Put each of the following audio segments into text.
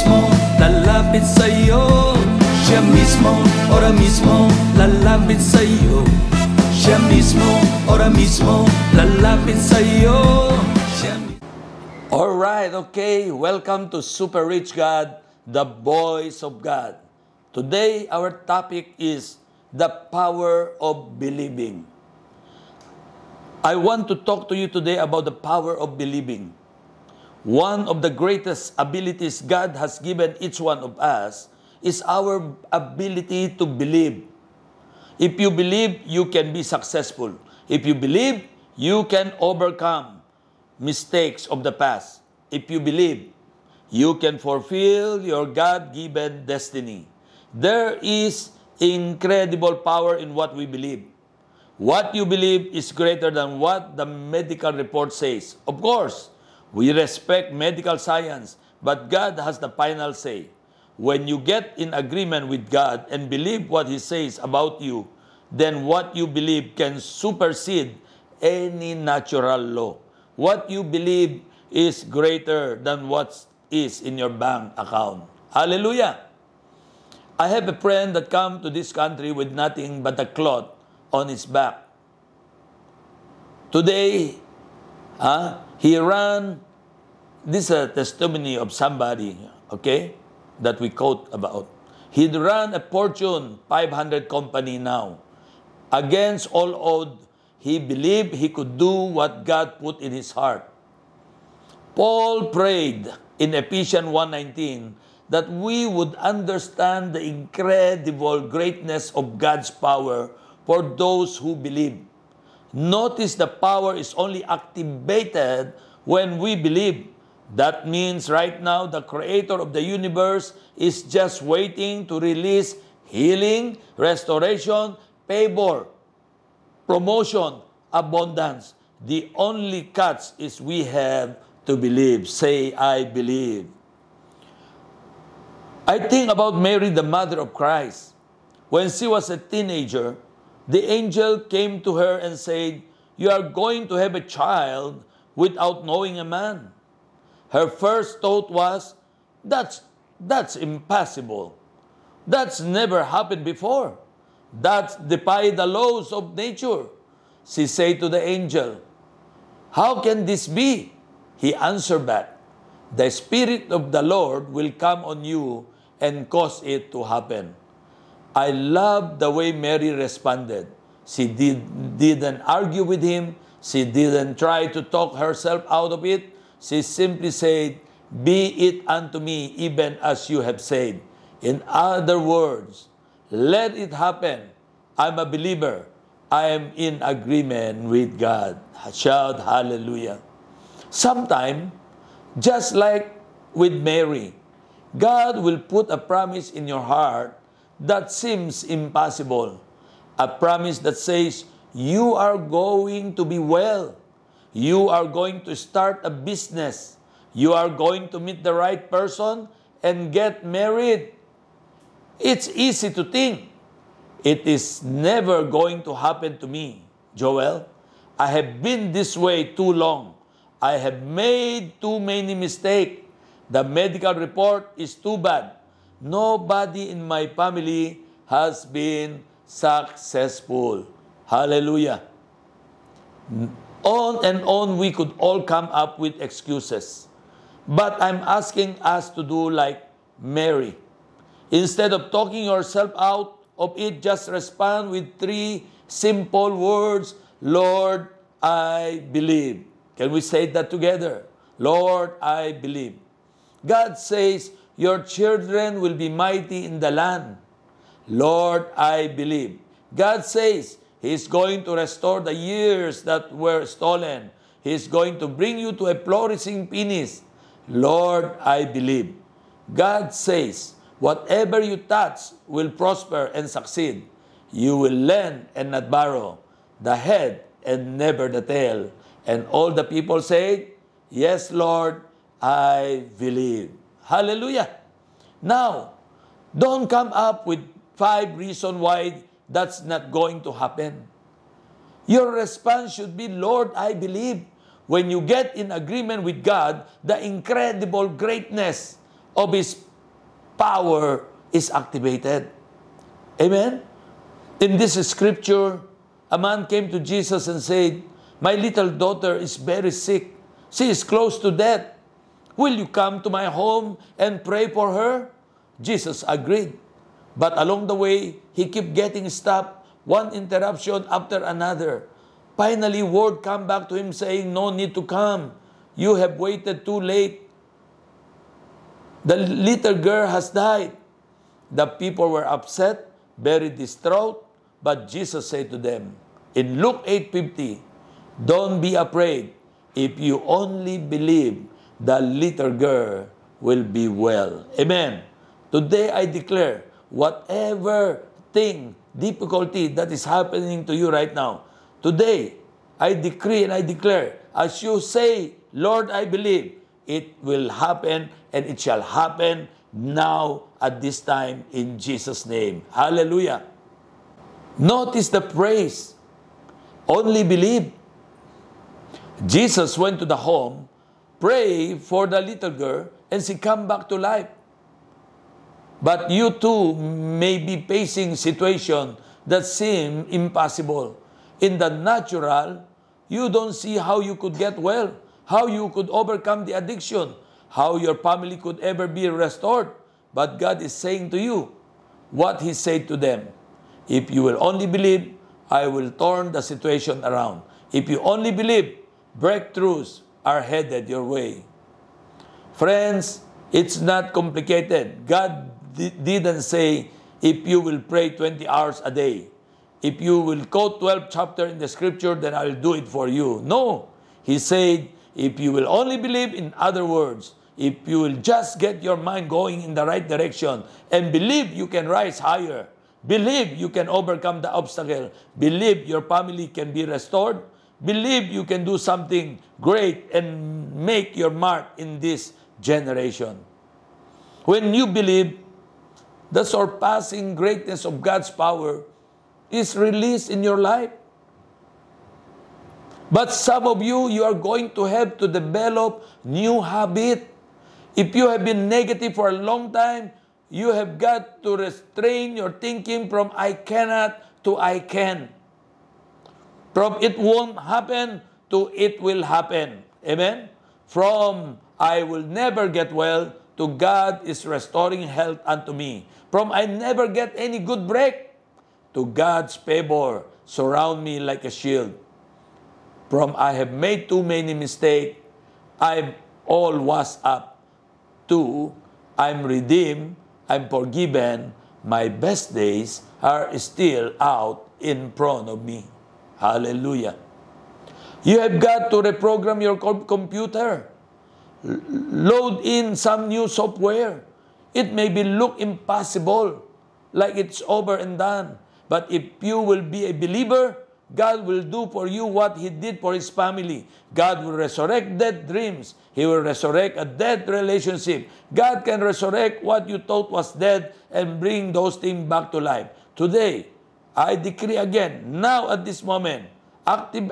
mismo, lalapit sa'yo. Siya mismo, ora mismo, lalapit sa'yo. Siya mismo, ora mismo, lalapit sa'yo. Alright, okay, welcome to Super Rich God, the Voice of God. Today, our topic is the power of believing. I want to talk to you today about the power of believing. One of the greatest abilities God has given each one of us is our ability to believe. If you believe, you can be successful. If you believe, you can overcome mistakes of the past. If you believe, you can fulfill your God-given destiny. There is incredible power in what we believe. What you believe is greater than what the medical report says. Of course, we respect medical science, but God has the final say. When you get in agreement with God and believe what He says about you, then what you believe can supersede any natural law. What you believe is greater than what is in your bank account. Hallelujah! I have a friend that came to this country with nothing but a cloth on his back. Today, he ran, this is a testimony of somebody, okay, that we quote about. He ran a Fortune 500 company now. Against all odds, he believed he could do what God put in his heart. Paul prayed in Ephesians 1:19 that we would understand the incredible greatness of God's power for those who believe. Notice the power is only activated when we believe. That means right now the creator of the universe is just waiting to release healing, restoration, favor, promotion, abundance. The only catch is we have to believe. Say, I believe. I think about Mary, the mother of Christ. When she was a teenager, the angel came to her and said, "You are going to have a child without knowing a man." Her first thought was, that's impossible. That's never happened before. That's defied the laws of nature. She said to the angel, "How can this be?" He answered back, "The Spirit of the Lord will come on you and cause it to happen." I love the way Mary responded. She didn't argue with him. She didn't try to talk herself out of it. She simply said, "Be it unto me, even as you have said." In other words, let it happen. I'm a believer. I am in agreement with God. Shout hallelujah. Sometimes, just like with Mary, God will put a promise in your heart that seems impossible. A promise that says, you are going to be well. You are going to start a business. You are going to meet the right person and get married. It's easy to think, it is never going to happen to me. Joel, I have been this way too long. I have made too many mistakes. The medical report is too bad. Nobody in my family has been successful. Hallelujah. On and on we could all come up with excuses. But I'm asking us to do like Mary. Instead of talking yourself out of it, just respond with three simple words. Lord, I believe. Can we say that together? Lord, I believe. God says, your children will be mighty in the land. Lord, I believe. God says He is going to restore the years that were stolen. He is going to bring you to a flourishing finish. Lord, I believe. God says, whatever you touch will prosper and succeed. You will lend and not borrow, the head and never the tail. And all the people say, yes, Lord, I believe. Hallelujah. Now, don't come up with 5 reasons why that's not going to happen. Your response should be, Lord, I believe. When you get in agreement with God, the incredible greatness of His power is activated. Amen? In this scripture, a man came to Jesus and said, "My little daughter is very sick. She is close to death. Will you come to my home and pray for her?" Jesus agreed. But along the way, he kept getting stopped, one interruption after another. Finally, word came back to him saying, "No need to come. You have waited too late. The little girl has died." The people were upset, very distraught, but Jesus said to them, in Luke 8:50, "Don't be afraid. If you only believe, the little girl will be well." Amen. Today I declare, whatever thing, difficulty that is happening to you right now, today I decree and I declare, as you say, "Lord, I believe," it will happen, and it shall happen now at this time in Jesus' name. Hallelujah. Notice the phrase, "only believe." Jesus went to the home, prayed for the little girl, and she came back to life. But you too may be facing situations that seem impossible. In the natural, you don't see how you could get well, how you could overcome the addiction, how your family could ever be restored. But God is saying to you what He said to them. "If you will only believe, I will turn the situation around." If you only believe, breakthroughs are headed your way. Friends, it's not complicated. God didn't say, "If you will pray 20 hours a day, if you will quote 12 chapters in the scripture, then I will do it for you." No. He said, "If you will only believe," in other words, if you will just get your mind going in the right direction and believe you can rise higher, believe you can overcome the obstacle, believe your family can be restored, believe you can do something great and make your mark in this generation. When you believe, the surpassing greatness of God's power is released in your life. But some of you are going to have to develop new habit. If you have been negative for a long time, you have got to restrain your thinking from "I cannot" to "I can." From "it won't happen" to "it will happen." Amen? From "I will never get well" to "God is restoring health unto me." From "I never get any good break" to "God's favor surround me like a shield." From "I have made too many mistakes, I'm all washed up" to "I'm redeemed, I'm forgiven, my best days are still out in front of me." Hallelujah. You have got to reprogram your computer. Load in some new software. It may be look impossible, like it's over and done. But if you will be a believer, God will do for you what He did for His family. God will resurrect dead dreams. He will resurrect a dead relationship. God can resurrect what you thought was dead and bring those things back to life. Today, I decree again, now at this moment,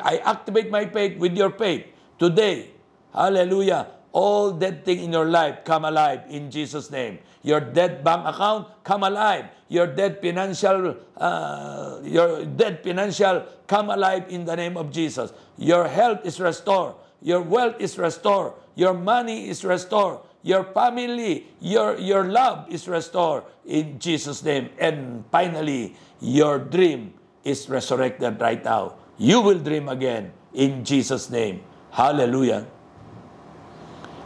I activate my faith with your faith. Today, hallelujah, all dead things in your life come alive in Jesus' name. Your dead bank account come alive. Your dead financial come alive in the name of Jesus. Your health is restored. Your wealth is restored. Your money is restored. Your family, your love is restored in Jesus' name. And finally, your dream is resurrected right now. You will dream again in Jesus' name. Hallelujah.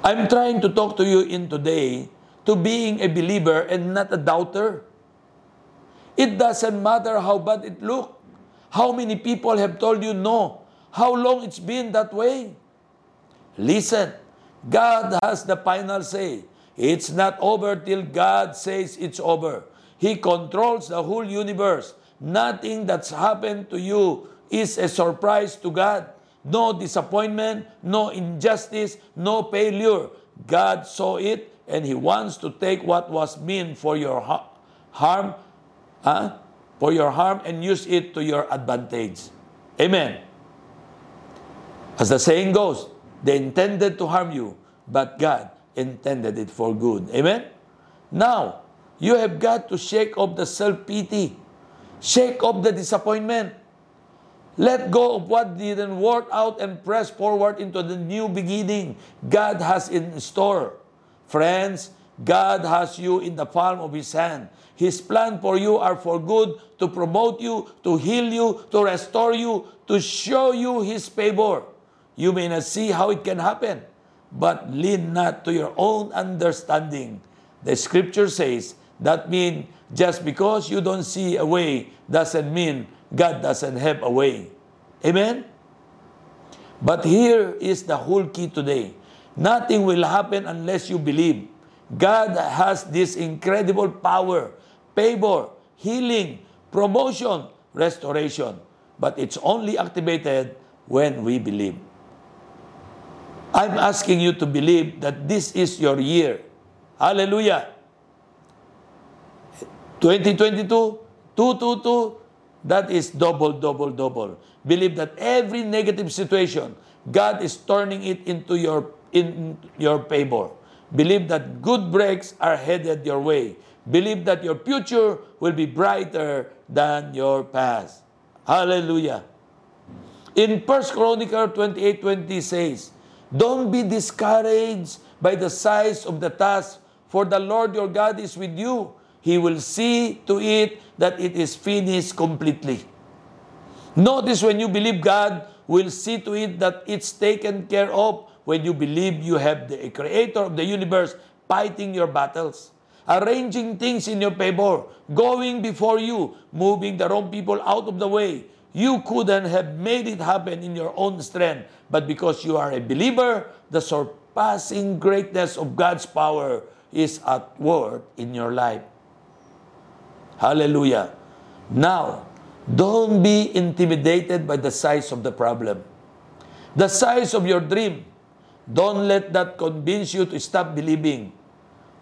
I'm trying to talk to you in today to being a believer and not a doubter. It doesn't matter how bad it looks, how many people have told you no, how long it's been that way. Listen, God has the final say. It's not over till God says it's over. He controls the whole universe. Nothing that's happened to you is a surprise to God. No disappointment, no injustice, no failure. God saw it, and He wants to take what was meant for your harm and use it to your advantage. Amen. As the saying goes, they intended to harm you, but God intended it for good. Amen. Now, You have got to shake off the self-pity. Shake off the disappointment. Let go of what didn't work out and press forward into the new beginning God has in store. Friends, God has you in the palm of His hand. His plan for you are for good, to promote you, to heal you, to restore you, to show you His favor. You may not see how it can happen, but lean not to your own understanding. The scripture says, that means just because you don't see a way doesn't mean God doesn't have a way. Amen? But here is the whole key today. Nothing will happen unless you believe. God has this incredible power, favor, healing, promotion, restoration. But it's only activated when we believe. I'm asking you to believe that this is your year. Hallelujah. 2022, 222, that is double, double, double. Believe that every negative situation, God is turning it into your favor. Believe that good breaks are headed your way. Believe that your future will be brighter than your past. Hallelujah. In 1 Chronicles 28:20 says, "Don't be discouraged by the size of the task, for the Lord your God is with you. He will see to it that it is finished completely." Notice, when you believe, God will see to it that it's taken care of. When you believe, you have the creator of the universe fighting your battles, arranging things in your favor, going before you, moving the wrong people out of the way. You couldn't have made it happen in your own strength, but because you are a believer, the surpassing greatness of God's power is at work in your life. Hallelujah. Now, don't be intimidated by the size of the problem, the size of your dream. Don't let that convince you to stop believing.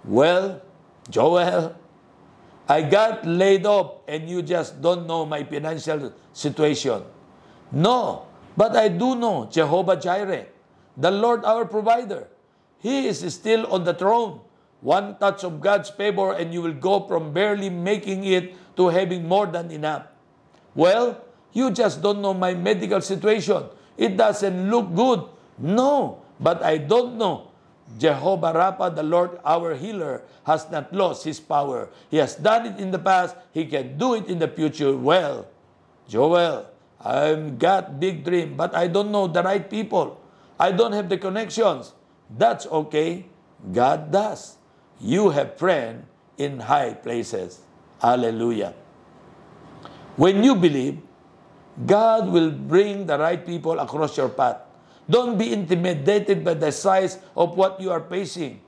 "Well, Joel, I got laid off and you just don't know my financial situation." No, but I do know Jehovah Jireh, the Lord our provider. He is still on the throne. One touch of God's favor and you will go from barely making it to having more than enough. "Well, you just don't know my medical situation. It doesn't look good." No, but I don't know. Jehovah Rapha, the Lord our healer, has not lost His power. He has done it in the past. He can do it in the future. "Well, Joel, I've got big dream, but I don't know the right people. I don't have the connections." That's okay. God does. You have friends in high places. Hallelujah. When you believe, God will bring the right people across your path. Don't be intimidated by the size of what you are facing.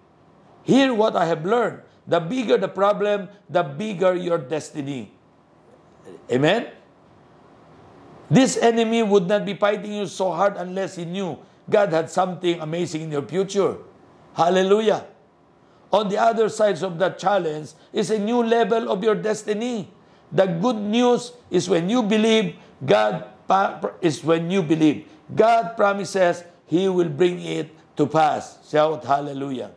Hear what I have learned. The bigger the problem, the bigger your destiny. Amen? This enemy would not be fighting you so hard unless he knew God had something amazing in your future. Hallelujah. On the other side of that challenge is a new level of your destiny. The good news is when you believe, God promises He will bring it to pass. Shout hallelujah.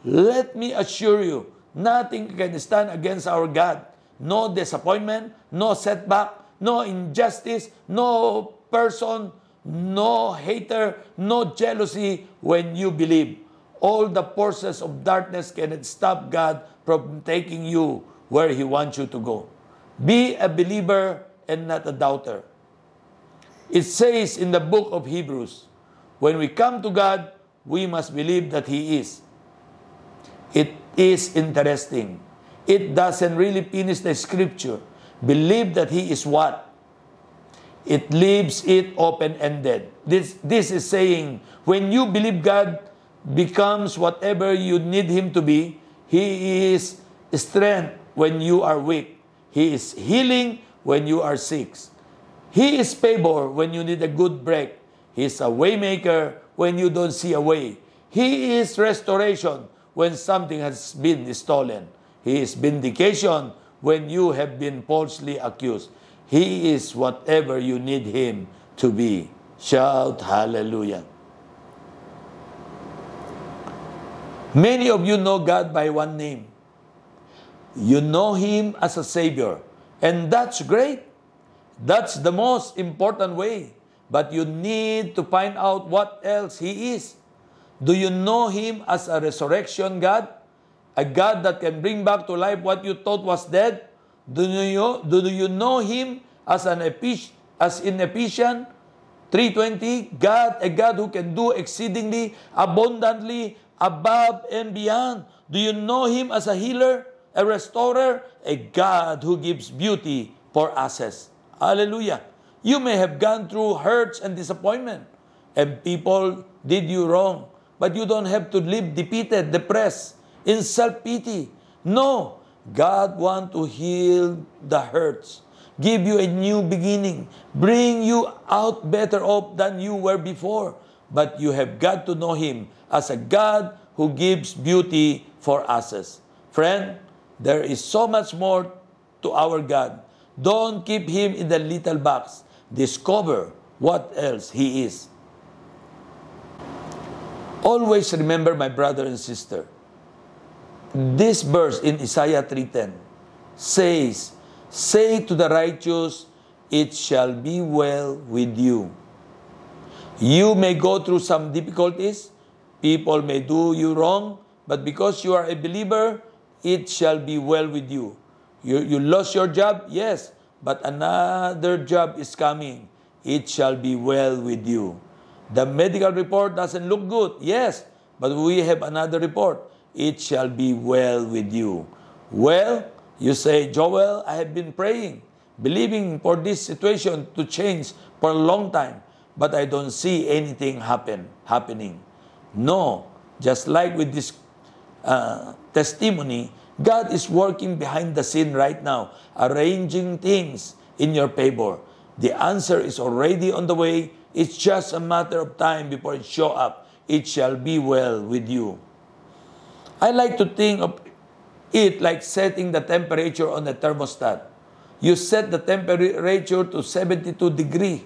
Let me assure you, nothing can stand against our God. No disappointment, no setback, no injustice, no person, no hater, no jealousy when you believe. All the forces of darkness cannot stop God from taking you where He wants you to go. Be a believer and not a doubter. It says in the book of Hebrews, when we come to God, we must believe that He is. It is interesting. It doesn't really finish the scripture. Believe that He is what? It leaves it open-ended. This is saying, when you believe God becomes whatever you need Him to be, He is strength when you are weak. He is healing when you are sick. He is favor when you need a good break. He is a waymaker when you don't see a way. He is restoration when something has been stolen. He is vindication when you have been falsely accused. He is whatever you need Him to be. Shout hallelujah. Many of you know God by one name. You know Him as a Savior. And that's great. That's the most important way. But you need to find out what else He is. Do you know Him as a resurrection God? A God that can bring back to life what you thought was dead? Do you know Him as in Ephesians 3:20? A God who can do exceedingly, abundantly, above and beyond. Do you know Him as a healer, a restorer, a God who gives beauty for ashes? Hallelujah. You may have gone through hurts and disappointment, and people did you wrong, but you don't have to live defeated, depressed, in self-pity. No, God wants to heal the hurts, give you a new beginning, bring you out better off than you were before. But you have got to know Him as a God who gives beauty for ashes. Friend, there is so much more to our God. Don't keep Him in the little box. Discover what else He is. Always remember, my brother and sister, this verse in Isaiah 3:10 says, "Say to the righteous, it shall be well with you." You may go through some difficulties. People may do you wrong. But because you are a believer, it shall be well with you. You lost your job? Yes. But another job is coming. It shall be well with you. The medical report doesn't look good. Yes. But we have another report. It shall be well with you. Well, you say, "Joel, I have been praying, believing for this situation to change for a long time. But I don't see anything happening. No, just like with this testimony, God is working behind the scene right now, arranging things in your favor. The answer is already on the way. It's just a matter of time before it shows up. It shall be well with you. I like to think of it like setting the temperature on the thermostat. You set the temperature to 72 degrees.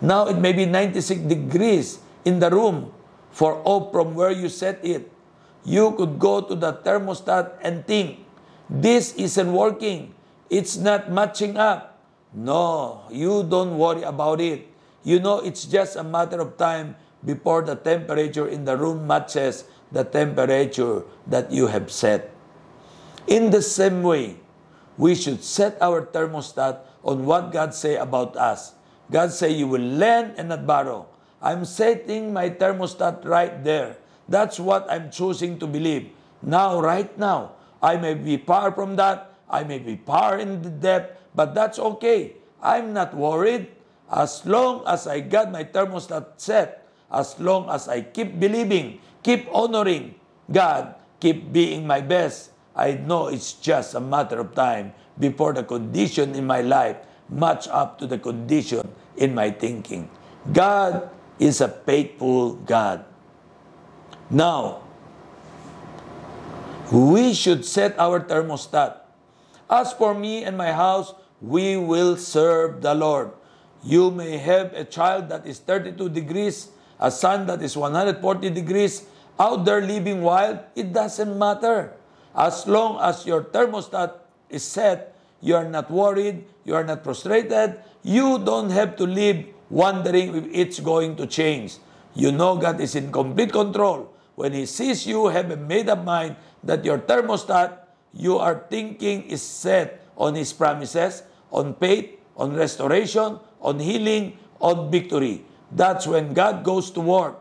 Now it may be 96 degrees in the room for off from where you set it. You could go to the thermostat and think, "This isn't working. It's not matching up." No, you don't worry about it. You know it's just a matter of time before the temperature in the room matches the temperature that you have set. In the same way, we should set our thermostat on what God says about us. God say, "You will lend and not borrow." I'm setting my thermostat right there. That's what I'm choosing to believe. Now, right now, I may be far from that. I may be far in the depth, but that's okay. I'm not worried. As long as I got my thermostat set, as long as I keep believing, keep honoring God, keep being my best, I know it's just a matter of time before the condition in my life match up to the condition in my thinking. God is a faithful God. Now, we should set our thermostat. "As for me and my house, we will serve the Lord." You may have a child that is 32 degrees, a son that is 140 degrees, out there living wild. It doesn't matter. As long as your thermostat is set, you are not worried, you are not frustrated, you don't have to live wondering if it's going to change. You know God is in complete control. When He sees you have a made-up mind that your thermostat, you are thinking, is set on His promises, on faith, on restoration, on healing, on victory. That's when God goes to work.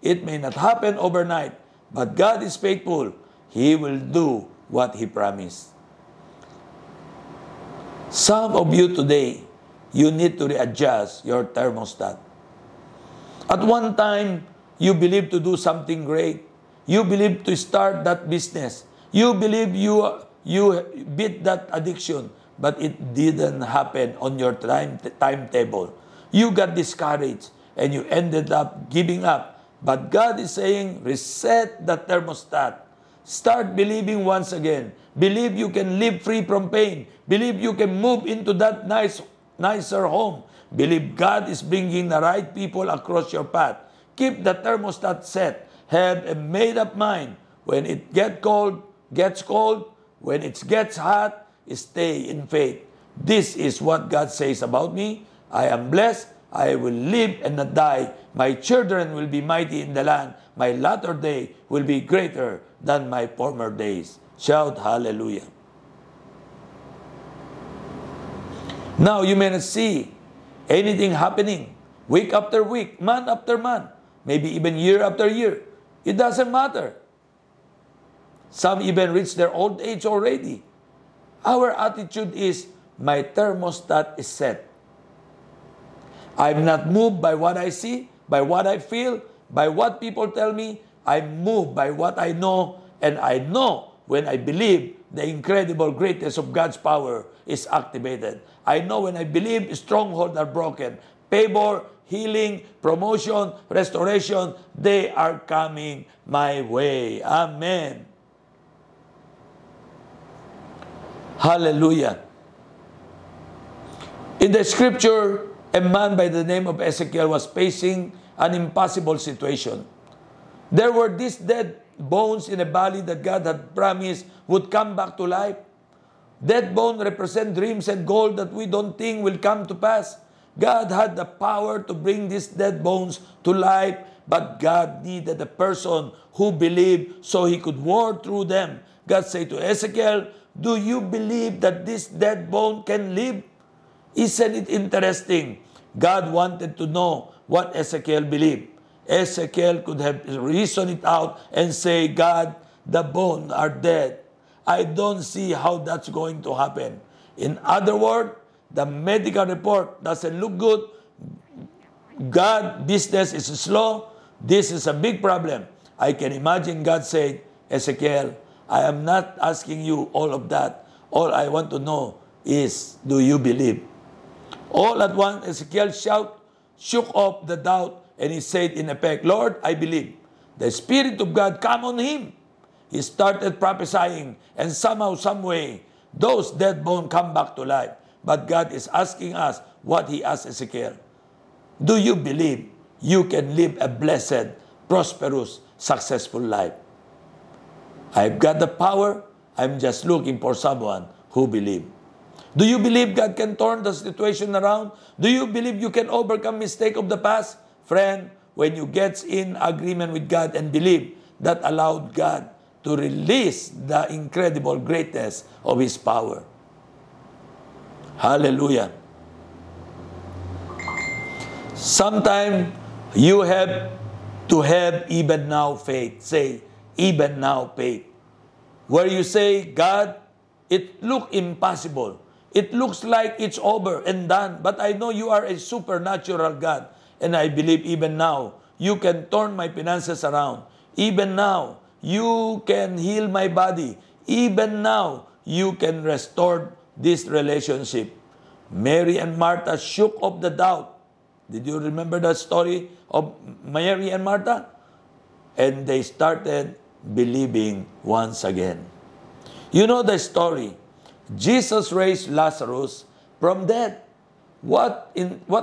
It may not happen overnight, but God is faithful. He will do what He promised. Some of you today, you need to readjust your thermostat. At one time, you believed to do something great. You believed to start that business. You believed you beat that addiction, but it didn't happen on your timetable. You got discouraged and you ended up giving up. But God is saying, reset the thermostat. Start believing once again. Believe you can live free from pain. Believe you can move into that nicer home. Believe God is bringing the right people across your path. Keep the thermostat set. Have a made-up mind. When it gets cold, When it gets hot, stay in faith. This is what God says about me. I am blessed. I will live and not die. My children will be mighty in the land. My latter day will be greater than my former days. Shout hallelujah. Now you may not see anything happening week after week, month after month, maybe even year after year. It doesn't matter. Some even reach their old age already. Our attitude is, my thermostat is set. I'm not moved by what I see, by what I feel, by what people tell me. I'm moved by what I know, and I know when I believe the incredible greatness of God's power is activated. I know when I believe strongholds are broken. Favor, healing, promotion, restoration, they are coming my way. Amen. Hallelujah. In the scripture, a man by the name of Ezekiel was facing an impossible situation. There were these dead bones in a valley that God had promised would come back to life. Dead bones represent dreams and goals that we don't think will come to pass. God had the power to bring these dead bones to life, but God needed a person who believed so he could war through them. God said to Ezekiel, do you believe that this dead bone can live? Isn't it interesting? God wanted to know what Ezekiel believed. Ezekiel could have reasoned it out and say, God, the bones are dead. I don't see how that's going to happen. In other words, the medical report doesn't look good. God, business is slow. This is a big problem. I can imagine God saying, Ezekiel, I am not asking you all of that. All I want to know is, do you believe? All at once, Ezekiel shook off the doubt, and he said in effect, Lord, I believe. The Spirit of God came on him. He started prophesying, and somehow, some way, those dead bones come back to life. But God is asking us what He asked Ezekiel. Do you believe you can live a blessed, prosperous, successful life? I've got the power. I'm just looking for someone who believes. Do you believe God can turn the situation around? Do you believe you can overcome mistakes of the past? Friend, when you get in agreement with God and believe, that allowed God to release the incredible greatness of His power. Hallelujah. Sometimes you have to have even now faith. Say, even now faith. Where you say, God, it looks impossible. It looks like it's over and done. But I know you are a supernatural God. And I believe even now, you can turn my finances around. Even now, you can heal my body. Even now, you can restore this relationship. Mary and Martha shook off the doubt. Did you remember the story of Mary and Martha? And they started believing once again. You know the story. Jesus raised Lazarus from death. What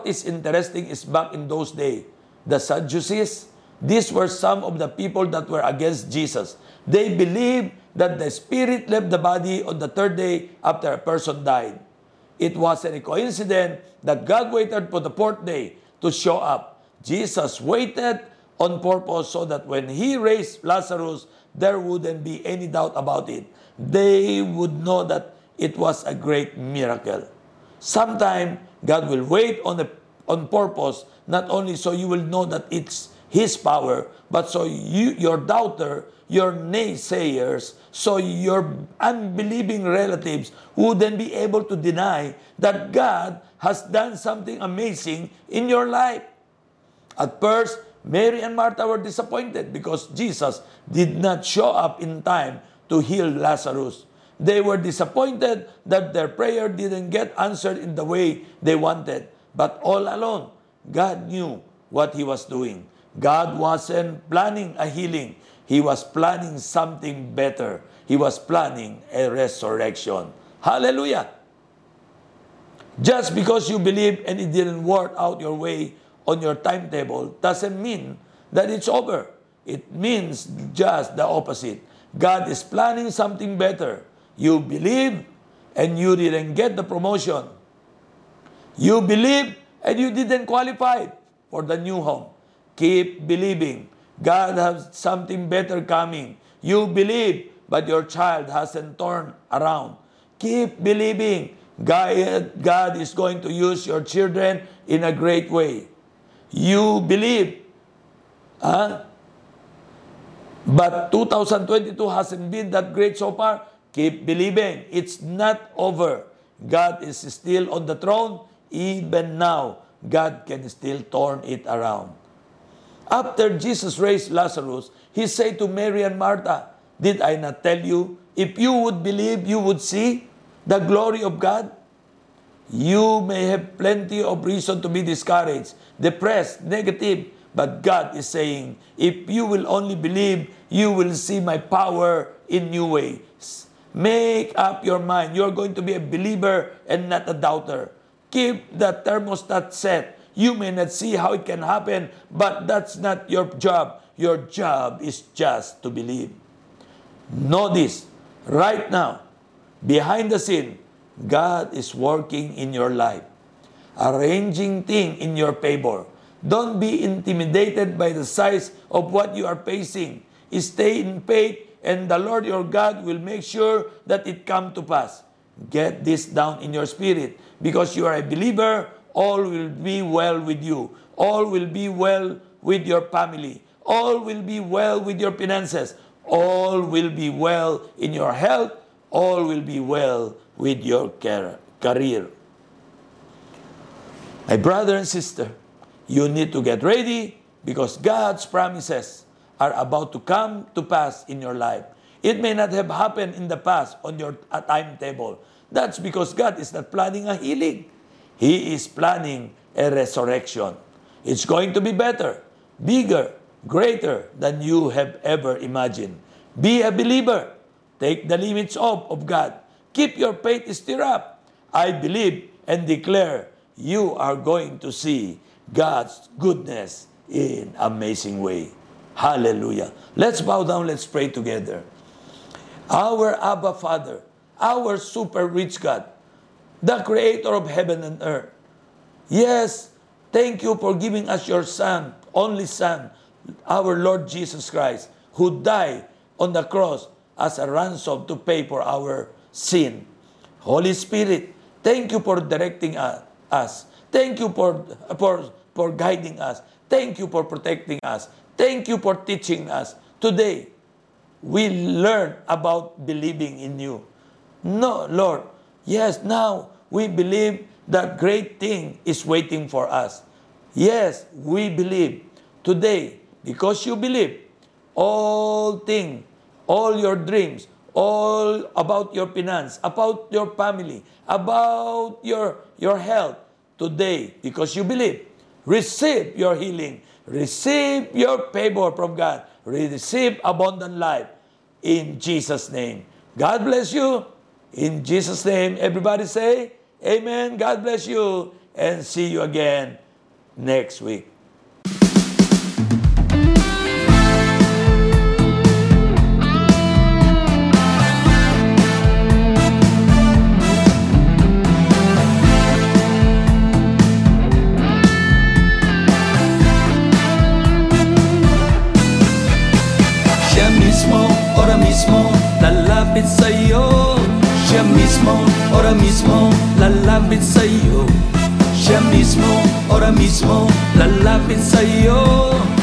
is interesting is back in those days, the Sadducees, these were some of the people that were against Jesus. They believed that the spirit left the body on the third day after a person died. It wasn't a coincidence that God waited for the fourth day to show up. Jesus waited on purpose so that when He raised Lazarus, there wouldn't be any doubt about it. They would know that it was a great miracle. Sometimes God will wait on purpose, not only so you will know that it's His power, but so your doubter, your naysayers, so your unbelieving relatives wouldn't be able to deny that God has done something amazing in your life. At first, Mary and Martha were disappointed because Jesus did not show up in time to heal Lazarus. They were disappointed that their prayer didn't get answered in the way they wanted. But all along, God knew what He was doing. God wasn't planning a healing. He was planning something better. He was planning a resurrection. Hallelujah! Just because you believe and it didn't work out your way on your timetable doesn't mean that it's over. It means just the opposite. God is planning something better. You believe and you didn't get the promotion. You believe and you didn't qualify for the new home. Keep believing. God has something better coming. You believe, but your child hasn't turned around. Keep believing. God is going to use your children in a great way. You believe. But 2022 hasn't been that great so far. Keep believing. It's not over. God is still on the throne. Even now, God can still turn it around. After Jesus raised Lazarus, he said to Mary and Martha, "Did I not tell you, if you would believe, you would see the glory of God?" You may have plenty of reason to be discouraged, depressed, negative, but God is saying, if you will only believe, you will see my power in new ways. Make up your mind. You're going to be a believer and not a doubter. Keep the thermostat set. You may not see how it can happen, but that's not your job. Your job is just to believe. Know this, right now, behind the scene, God is working in your life, arranging things in your favor. Don't be intimidated by the size of what you are facing. Stay in faith, and the Lord your God will make sure that it comes to pass. Get this down in your spirit. Because you are a believer, all will be well with you. All will be well with your family. All will be well with your finances. All will be well in your health. All will be well with your career. My brother and sister, you need to get ready because God's promises are about to come to pass in your life. It may not have happened in the past on your timetable. That's because God is not planning a healing. He is planning a resurrection. It's going to be better, bigger, greater than you have ever imagined. Be a believer. Take the limits off of God. Keep your faith stirred up. I believe and declare you are going to see God's goodness in amazing way. Hallelujah. Let's bow down. Let's pray together. Our Abba Father, our super rich God, the creator of heaven and earth. Yes, thank you for giving us your Son, only Son, our Lord Jesus Christ, who died on the cross as a ransom to pay for our sin. Holy Spirit, thank you for directing us. Thank you for guiding us. Thank you for protecting us. Thank you for teaching us. Today, we learn about believing in you. No, Lord. Yes, now we believe that great thing is waiting for us. Yes, we believe. Today, because you believe, all things, all your dreams, all about your finance, about your family, about your health, today, because you believe, receive your healing, receive your favor from God, receive abundant life in Jesus' name. God bless you. In Jesus' name, everybody say, Amen. God bless you. And see you again next week. Lalapit sa'yo, siya mismo, ora mismo, lalapit sa'yo.